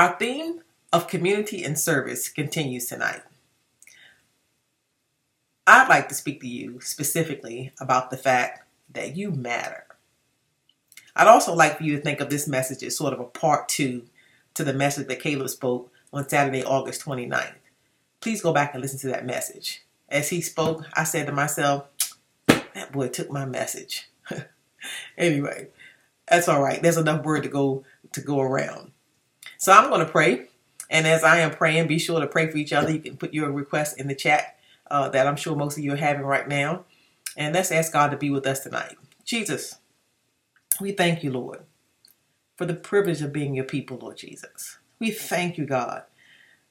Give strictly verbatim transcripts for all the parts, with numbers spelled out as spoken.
Our theme of community and service continues tonight. I'd like to speak to you specifically about the fact that you matter. I'd also like for you to think of this message as sort of a part two to the message that Caleb spoke on Saturday, August twenty-ninth. Please go back and listen to that message. As he spoke, I said to myself, that boy took my message. Anyway, that's all right. There's enough word to go to go around. So I'm going to pray. And as I am praying, be sure to pray for each other. You can put your requests in the chat uh, that I'm sure most of you are having right now. And let's ask God to be with us tonight. Jesus, we thank you, Lord, for the privilege of being your people, Lord Jesus. We thank you, God,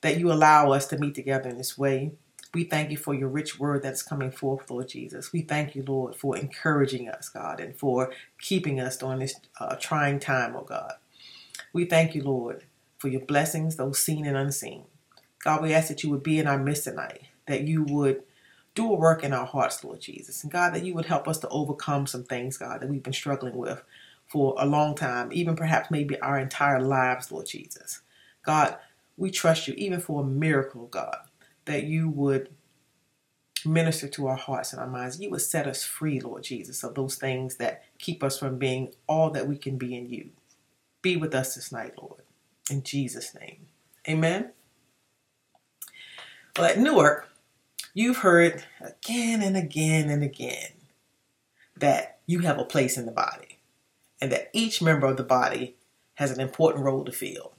that you allow us to meet together in this way. We thank you for your rich word that's coming forth, Lord Jesus. We thank you, Lord, for encouraging us, God, and for keeping us during this uh, trying time, oh God. We thank you, Lord, for your blessings, those seen and unseen. God, we ask that you would be in our midst tonight, that you would do a work in our hearts, Lord Jesus. And God, that you would help us to overcome some things, God, that we've been struggling with for a long time, even perhaps maybe our entire lives, Lord Jesus. God, we trust you even for a miracle, God, that you would minister to our hearts and our minds. You would set us free, Lord Jesus, of those things that keep us from being all that we can be in you. Be with us this night, Lord, in Jesus' name. Amen. Well, at Newark, you've heard again and again and again that you have a place in the body and that each member of the body has an important role to fill.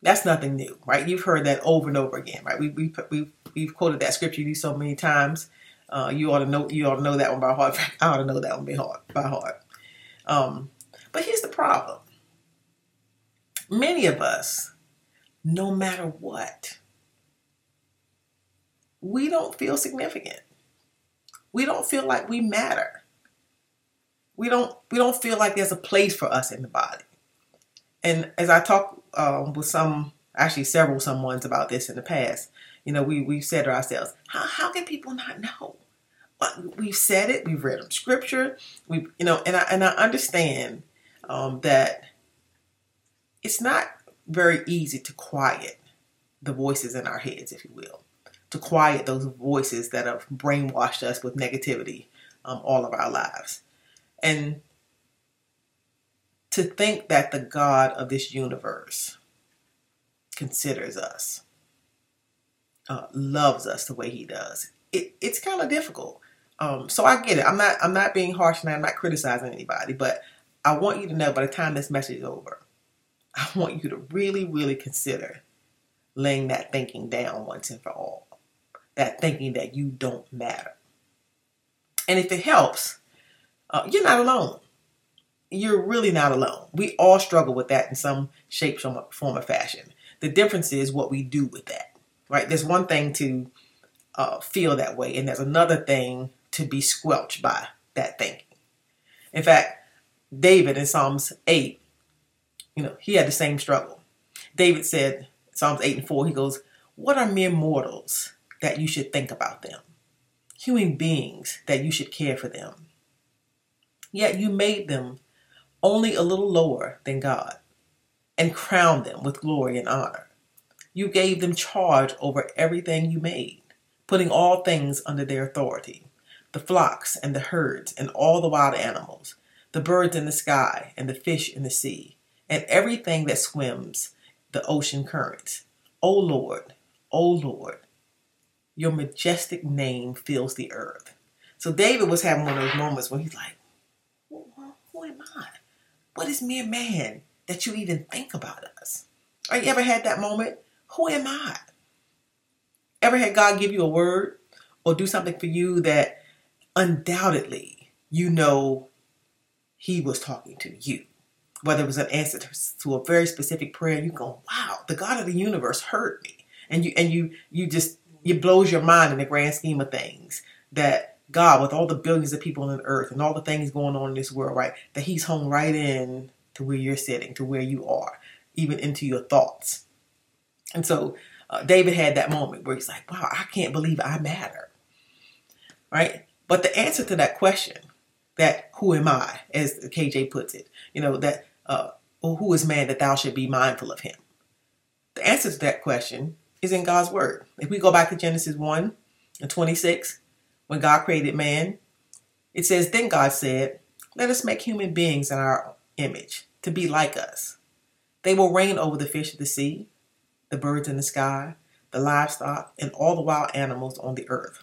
That's nothing new, right? You've heard that over and over again, right? We, we, we, we've quoted that scripture you so many times. Uh, you ought to know, you ought to know that one by heart. I ought to know that one by heart. By heart. Um, but here's the problem. Many of us, no matter what, we don't feel significant. We don't feel like we matter. We don't, we don't feel like there's a place for us in the body. And as I talk um, with some, actually several someones about this in the past, you know, we, we've said to ourselves, how, how can people not know? Well, we've said it, we've read them scripture, we, you know, and I, and I understand um, that it's not very easy to quiet the voices in our heads, if you will, to quiet those voices that have brainwashed us with negativity um, all of our lives. And to think that the God of this universe considers us, uh, loves us the way he does, it, it's kind of difficult. Um, so I get it. I'm not, I'm not being harsh and I'm not criticizing anybody, but I want you to know by the time this message is over, I want you to really, really consider laying that thinking down once and for all. That thinking that you don't matter. And if it helps, uh, you're not alone. You're really not alone. We all struggle with that in some shape, form, or fashion. The difference is what we do with that, right? There's one thing to uh, feel that way, and there's another thing to be squelched by that thinking. In fact, David in Psalms eight, you know, he had the same struggle. David said, Psalms eight and four, he goes, "What are mere mortals that you should think about them? Human beings that you should care for them. Yet you made them only a little lower than God, and crown them with glory and honor. You gave them charge over everything you made, putting all things under their authority, the flocks and the herds and all the wild animals, the birds in the sky and the fish in the sea, and everything that swims the ocean currents. O Lord, O Lord, your majestic name fills the earth." So David was having one of those moments when he's like, who am I? What is mere man that you even think about us? Have you ever had that moment? Who am I? Ever had God give you a word or do something for you that undoubtedly you know he was talking to you? Whether it was an answer to a very specific prayer, you go, wow, the God of the universe heard me. And you and you you just, it blows your mind in the grand scheme of things that God, with all the billions of people on earth and all the things going on in this world, right, that he's hung right in to where you're sitting, to where you are, even into your thoughts. And so uh, David had that moment where he's like, wow, I can't believe I matter, right? But the answer to that question, that who am I, as K J puts it, you know, that uh, who is man that thou should be mindful of him? The answer to that question is in God's word. If we go back to Genesis one and twenty-six, when God created man, it says, "Then God said, let us make human beings in our image to be like us. They will reign over the fish of the sea, the birds in the sky, the livestock, and all the wild animals on the earth.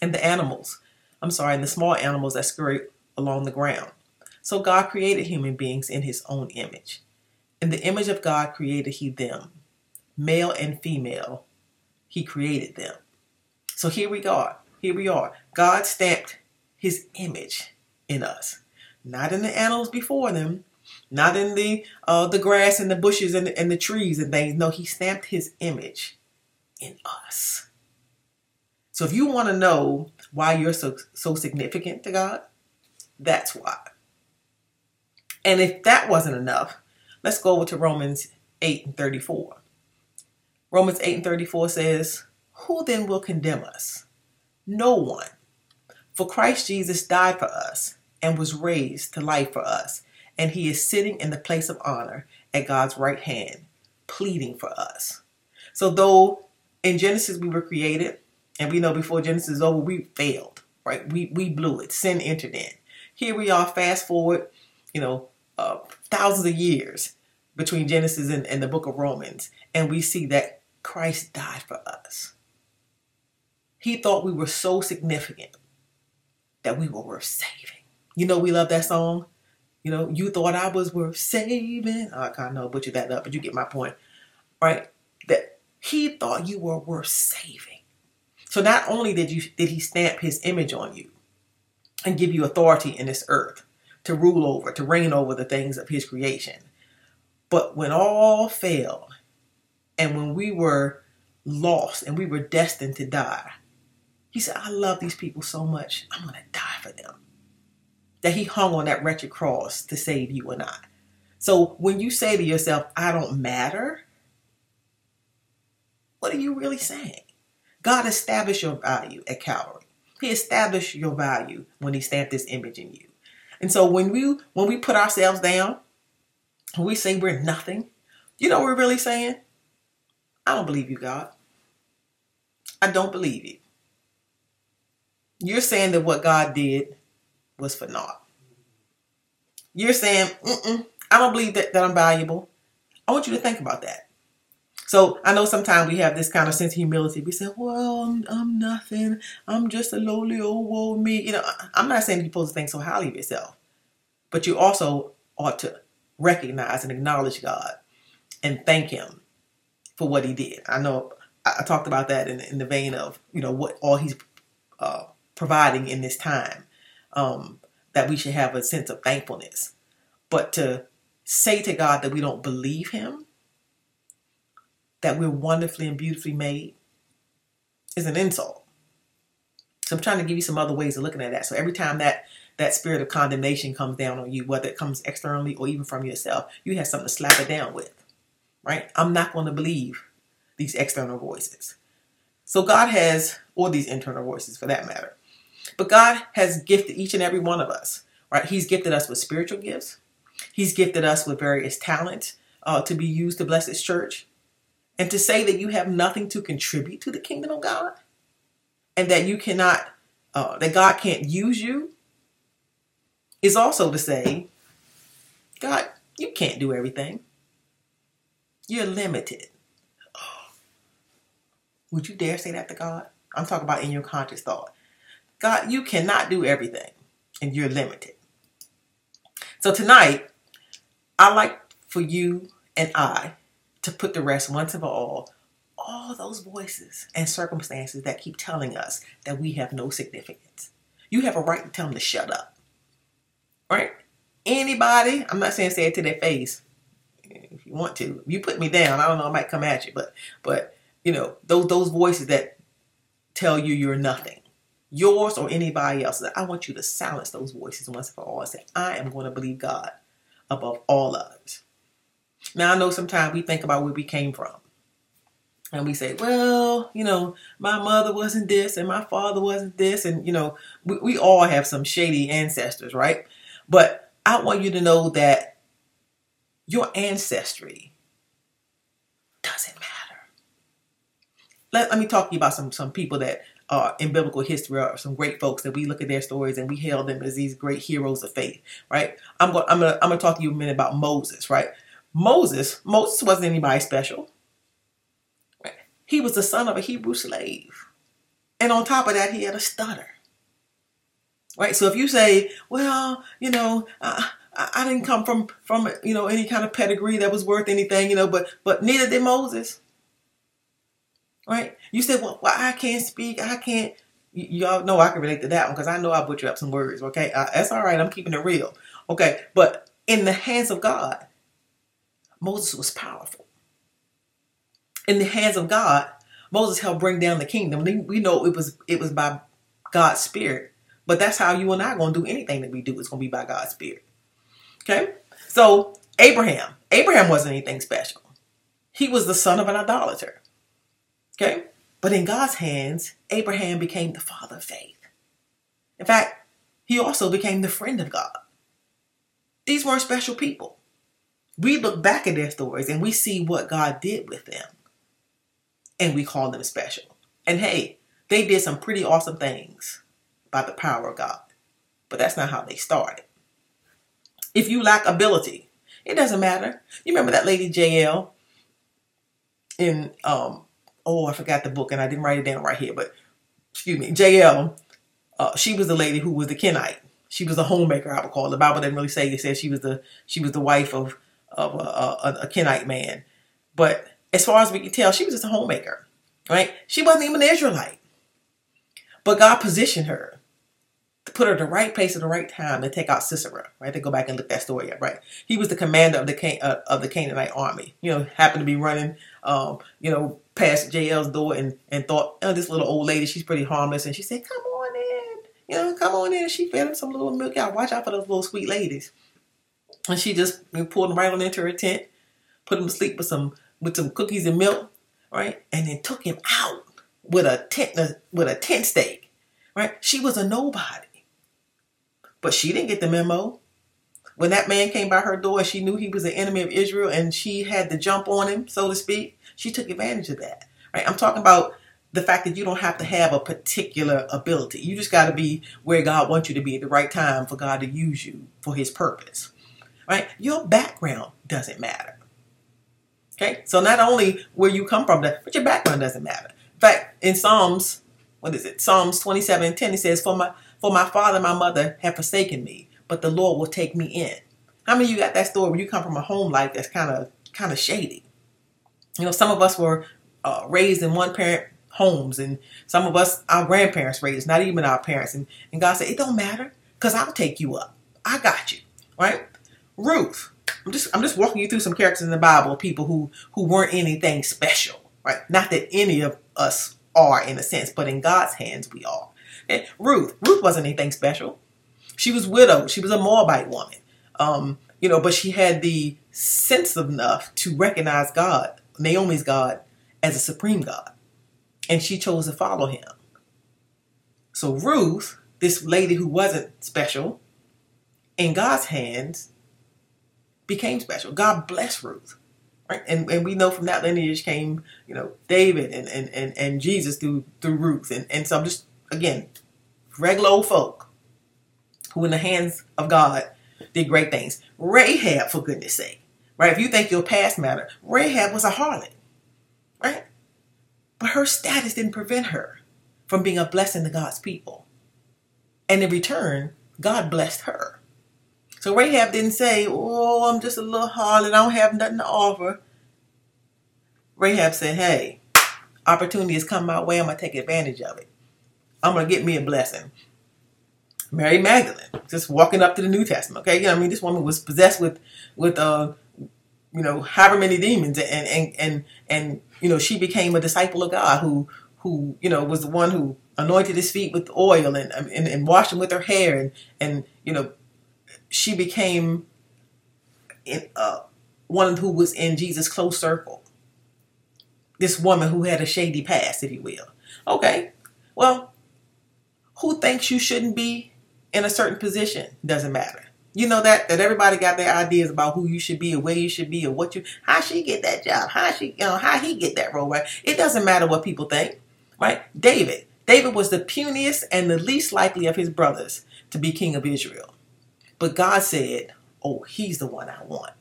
And the animals, I'm sorry, and the small animals that scurry along the ground." So God created human beings in his own image. In the image of God created he them. Male and female, he created them. So here we are. Here we are. God stamped his image in us. Not in the animals before them. Not in the uh, the grass and the bushes and the, and the trees and things. No, he stamped his image in us. So if you want to know why you're so, so significant to God, that's why. And if that wasn't enough, let's go over to Romans eight and thirty-four. Romans eight and thirty-four says, "Who then will condemn us? No one. For Christ Jesus died for us and was raised to life for us. And he is sitting in the place of honor at God's right hand, pleading for us." So though in Genesis we were created, and we know before Genesis is over, we failed, right? We, we blew it. Sin entered in. Here we are, fast forward, you know, uh, thousands of years between Genesis and, and the book of Romans. And we see that Christ died for us. He thought we were so significant that we were worth saving. You know, we love that song. You know, "You thought I was worth saving." I kind of butchered that up, but you get my point, right? That he thought you were worth saving. So not only did you did he stamp his image on you and give you authority in this earth to rule over, to reign over the things of his creation, but when all failed and when we were lost and we were destined to die, he said, "I love these people so much, I'm going to die for them." That he hung on that wretched cross to save you and I. So when you say to yourself, "I don't matter," what are you really saying? God established your value at Calvary. He established your value when he stamped this image in you. And so when we when we put ourselves down, when we say we're nothing, you know what we're really saying? "I don't believe you, God. I don't believe you." You're saying that what God did was for naught. You're saying, "Mm-mm, I don't believe that, that I'm valuable." I want you to think about that. So I know sometimes we have this kind of sense of humility. We say, "Well, I'm, I'm nothing. I'm just a lowly old woe me." You know, I'm not saying you're supposed to think so highly of yourself, but you also ought to recognize and acknowledge God and thank him for what he did. I know I talked about that in, in the vein of, you know, what all he's uh, providing in this time, um, that we should have a sense of thankfulness. But to say to God that we don't believe him, that we're wonderfully and beautifully made, is an insult. So I'm trying to give you some other ways of looking at that. So every time that, that spirit of condemnation comes down on you, whether it comes externally or even from yourself, you have something to slap it down with, right? I'm not going to believe these external voices. So God has, or these internal voices for that matter, but God has gifted each and every one of us, right? He's gifted us with spiritual gifts. He's gifted us with various talents uh, to be used to bless his church. And to say that you have nothing to contribute to the kingdom of God and that you cannot, uh, that God can't use you is also to say, "God, you can't do everything. You're limited." Oh, would you dare say that to God? I'm talking about in your conscious thought. "God, you cannot do everything and you're limited." So tonight, I'd like for you and I to put to rest once and for all, all those voices and circumstances that keep telling us that we have no significance. You have a right to tell them to shut up, right? Anybody, I'm not saying say it to their face if you want to. If you put me down, I don't know, I might come at you, but, but you know, those, those voices that tell you you're nothing, yours or anybody else's, I want you to silence those voices once and for all and say, "I am going to believe God above all others." Now, I know sometimes we think about where we came from and we say, "Well, you know, my mother wasn't this and my father wasn't this." And, you know, we, we all have some shady ancestors, right? But I want you to know that your ancestry doesn't doesn't matter. Let, let me talk to you about some, some people that uh, in biblical history are some great folks that we look at their stories and we hail them as these great heroes of faith, right? I'm going I'm going I'm going to talk to you a minute about Moses, right? Moses, Moses wasn't anybody special. Right? He was the son of a Hebrew slave. And on top of that, he had a stutter. Right? So if you say, well, you know, uh, I didn't come from, from, you know, any kind of pedigree that was worth anything, you know, but, but neither did Moses. Right? You said, well, well, I can't speak. I can't. Y- y'all know I can relate to that one because I know I butcher up some words. Okay. Uh, that's all right. I'm keeping it real. Okay. But in the hands of God, Moses was powerful. In the hands of God, Moses helped bring down the kingdom. We know it was, it was by God's spirit, but that's how you and I are going to do anything that we do. It's going to be by God's spirit. Okay, so Abraham, Abraham wasn't anything special. He was the son of an idolater. Okay, but in God's hands, Abraham became the father of faith. In fact, he also became the friend of God. These weren't special people. We look back at their stories and we see what God did with them. And we call them special. And hey, they did some pretty awesome things by the power of God. But that's not how they started. If you lack ability, it doesn't matter. You remember that lady J L in, um, oh, I forgot the book and I didn't write it down right here, but excuse me, J L, uh, she was the lady who was the Kenite. She was a homemaker, I would call it. The Bible didn't really say, it said she was the, she was the wife of, of a, a, a Kenite man. But as far as we can tell, she was just a homemaker, right? She wasn't even an Israelite, but God positioned her to put her at the right place at the right time to take out Sisera, right? They go back and look that story up, right? He was the commander of the Can- uh, of the Canaanite army, you know, happened to be running, um, you know, past J L's door and, and thought, oh, this little old lady, she's pretty harmless. And she said, come on in, you know, come on in. And she fed him some little milk out. Watch out for those little sweet ladies. And she just pulled him right on into her tent, put him to sleep with some, with some cookies and milk, right? And then took him out with a tent, with a tent stake, right? She was a nobody. But she didn't get the memo. When that man came by her door, she knew he was the enemy of Israel and she had to jump on him, so to speak. She took advantage of that, right? I'm talking about the fact that you don't have to have a particular ability. You just got to be where God wants you to be at the right time for God to use you for his purpose, right? Your background doesn't matter, okay? So not only where you come from, but your background doesn't matter. In fact, in Psalms, what is it? Psalms twenty-seven ten, it says, for my For my father and my mother have forsaken me, but the Lord will take me in. How many of you got that story where you come from a home life that's kind of kind of shady? You know, some of us were uh, raised in one-parent homes, and some of us, our grandparents raised, not even our parents. And, and God said, it don't matter, because I'll take you up. I got you, right? Ruth, I'm just I'm just walking you through some characters in the Bible, people who, who weren't anything special, right? Not that any of us are, in a sense, but in God's hands, we are. Okay. Ruth. Ruth wasn't anything special. She was widowed. She was a Moabite woman. Um, you know, but she had the sense enough to recognize God, Naomi's God, as a supreme God. And she chose to follow him. So Ruth, this lady who wasn't special, in God's hands, became special. God bless Ruth. Right? And, and we know from that lineage came, you know, David and, and, and, and Jesus through through Ruth. And, and so I'm just Again, regular old folk who in the hands of God did great things. Rahab, for goodness sake, right? If you think your past matter, Rahab was a harlot, right? But her status didn't prevent her from being a blessing to God's people. And in return, God blessed her. So Rahab didn't say, oh, I'm just a little harlot. I don't have nothing to offer. Rahab said, hey, opportunity has come my way. I'm going to take advantage of it. I'm going to get me a blessing. Mary Magdalene, just walking up to the New Testament. Okay. You know, I mean, this woman was possessed with, with, uh, you know, however many demons and, and, and, and, you know, she became a disciple of God who, who, you know, was the one who anointed his feet with oil and, and, and washed him with her hair. And, and, you know, she became in, uh, one who was in Jesus' close circle. This woman who had a shady past, if you will. Okay. Well, who thinks you shouldn't be in a certain position? Doesn't matter. You know that that everybody got their ideas about who you should be and where you should be and what you how she get that job, how she you know, how he get that role, right? It doesn't matter what people think, right? David. David was the puniest and the least likely of his brothers to be king of Israel. But God said, "Oh, he's the one I want."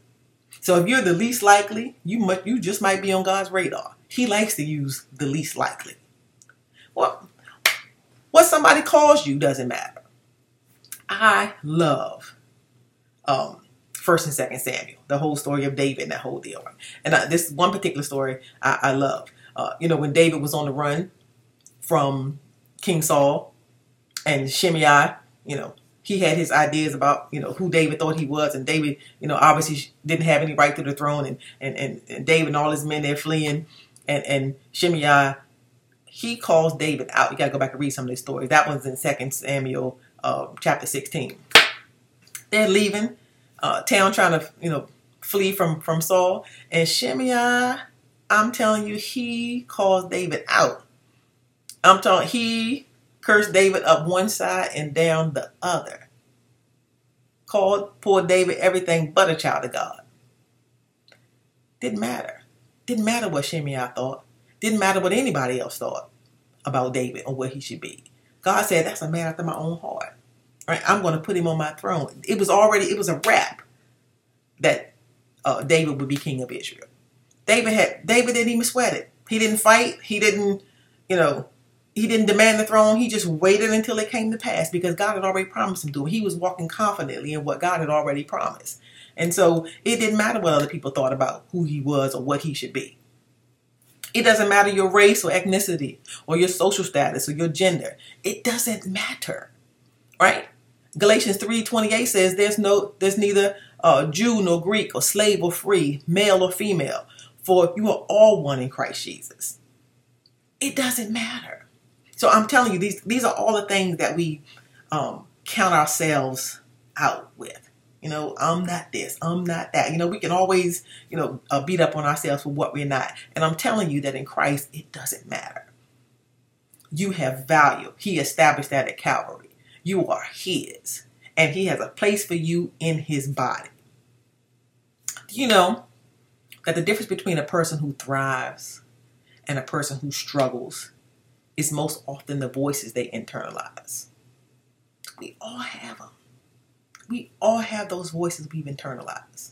So if you're the least likely, you must, you just might be on God's radar. He likes to use the least likely. Well, what somebody calls you doesn't matter. I love um, First and Second Samuel, the whole story of David and that whole deal. And I, this one particular story I, I love. Uh, you know, when David was on the run from King Saul and Shimei, you know, he had his ideas about, you know, who David thought he was. And David, you know, obviously didn't have any right to the throne. And, and, and, and David and all his men, they're fleeing. And, and Shimei, he calls David out. You got to go back and read some of this story. That one's in Second Samuel uh, chapter sixteen. They're leaving uh, town trying to, you know, flee from, from Saul. And Shimei, I'm telling you, he calls David out. I'm telling he... cursed David up one side and down the other. Called poor David everything but a child of God. Didn't matter. Didn't matter what Shimei thought. Didn't matter what anybody else thought about David or where he should be. God said, that's a man after my own heart. Right? I'm going to put him on my throne. It was already, it was a wrap that uh, David would be king of Israel. David had, David didn't even sweat it. He didn't fight. He didn't, you know, He didn't demand the throne. He just waited until it came to pass because God had already promised him to. He was walking confidently in what God had already promised. And so it didn't matter what other people thought about who he was or what he should be. It doesn't matter your race or ethnicity or your social status or your gender. It doesn't matter, right? Galatians three twenty-eight says there's no, there's neither uh, Jew nor Greek or slave or free, male or female, for you are all one in Christ Jesus. It doesn't matter. So I'm telling you, these these are all the things that we um, count ourselves out with. You know, I'm not this, I'm not that. You know, we can always, you know, uh, beat up on ourselves for what we're not. And I'm telling you that in Christ, it doesn't matter. You have value. He established that at Calvary. You are his. And he has a place for you in his body. Do you know that the difference between a person who thrives and a person who struggles is most often the voices they internalize. We all have them. We all have those voices we've internalized.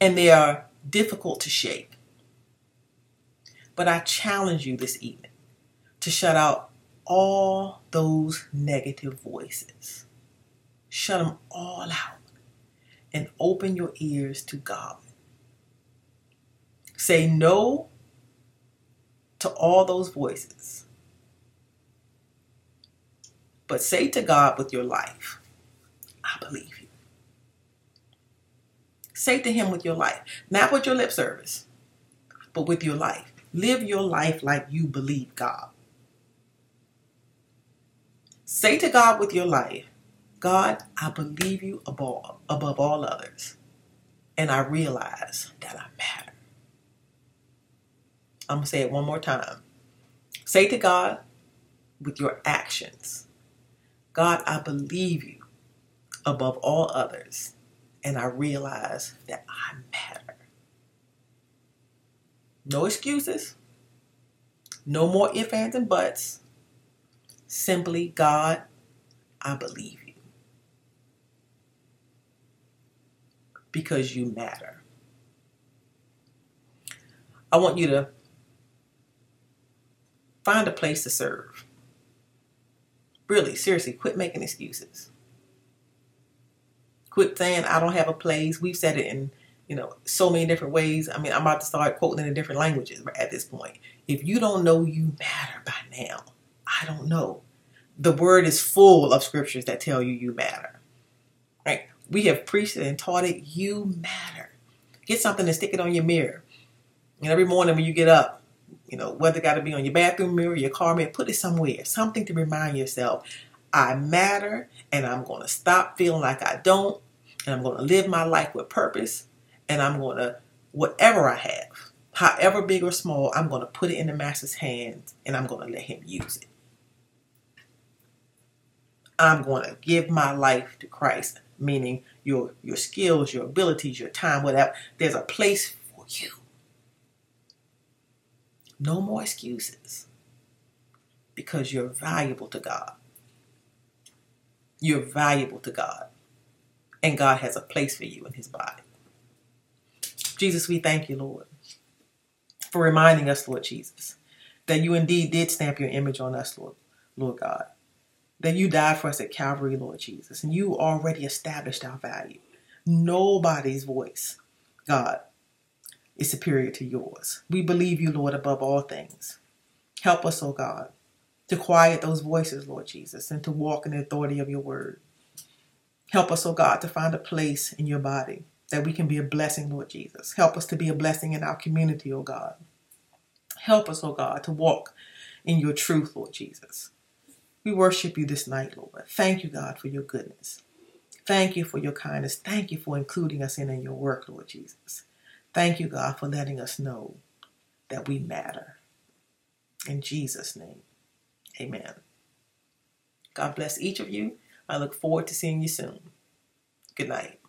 And they are difficult to shake. But I challenge you this evening to shut out all those negative voices. Shut them all out and open your ears to God. Say no to all those voices. But say to God with your life, I believe you. Say to him with your life, not with your lip service, but with your life. Live your life like you believe God. Say to God with your life, God, I believe you above, above all others. And I realize that I matter. I'm going to say it one more time. Say to God with your actions, God, I believe you above all others, and I realize that I matter. No excuses. No more ifs, ands, and buts. Simply, God, I believe you. Because you matter. I want you to find a place to serve. Really, seriously, quit making excuses. Quit saying, I don't have a place. We've said it in, you know, so many different ways. I mean, I'm about to start quoting in different languages at this point. If you don't know you matter by now, I don't know. The word is full of scriptures that tell you you matter. Right? We have preached it and taught it. You matter. Get something and stick it on your mirror. And every morning when you get up, you know, whether it got to be on your bathroom mirror, your car mirror, put it somewhere. Something to remind yourself, I matter, and I'm going to stop feeling like I don't, and I'm going to live my life with purpose, and I'm going to, whatever I have, however big or small, I'm going to put it in the master's hands, and I'm going to let him use it. I'm going to give my life to Christ, meaning your, your skills, your abilities, your time, whatever. There's a place for you. No more excuses, because you're valuable to God. You're valuable to God, and God has a place for you in his body. Jesus, we thank you, Lord, for reminding us, Lord Jesus, that you indeed did stamp your image on us, Lord, Lord God, that you died for us at Calvary, Lord Jesus, and you already established our value. Nobody's voice, God, is superior to yours. We believe you, Lord, above all things. Help us, oh God, to quiet those voices, Lord Jesus, and to walk in the authority of your word. Help us, oh God, to find a place in your body that we can be a blessing, Lord Jesus. Help us to be a blessing in our community, oh God. Help us, oh God, to walk in your truth, Lord Jesus. We worship you this night, Lord. Thank you, God, for your goodness. Thank you for your kindness. Thank you for including us in, in your work, Lord Jesus. Thank you, God, for letting us know that we matter. In Jesus' name, amen. God bless each of you. I look forward to seeing you soon. Good night.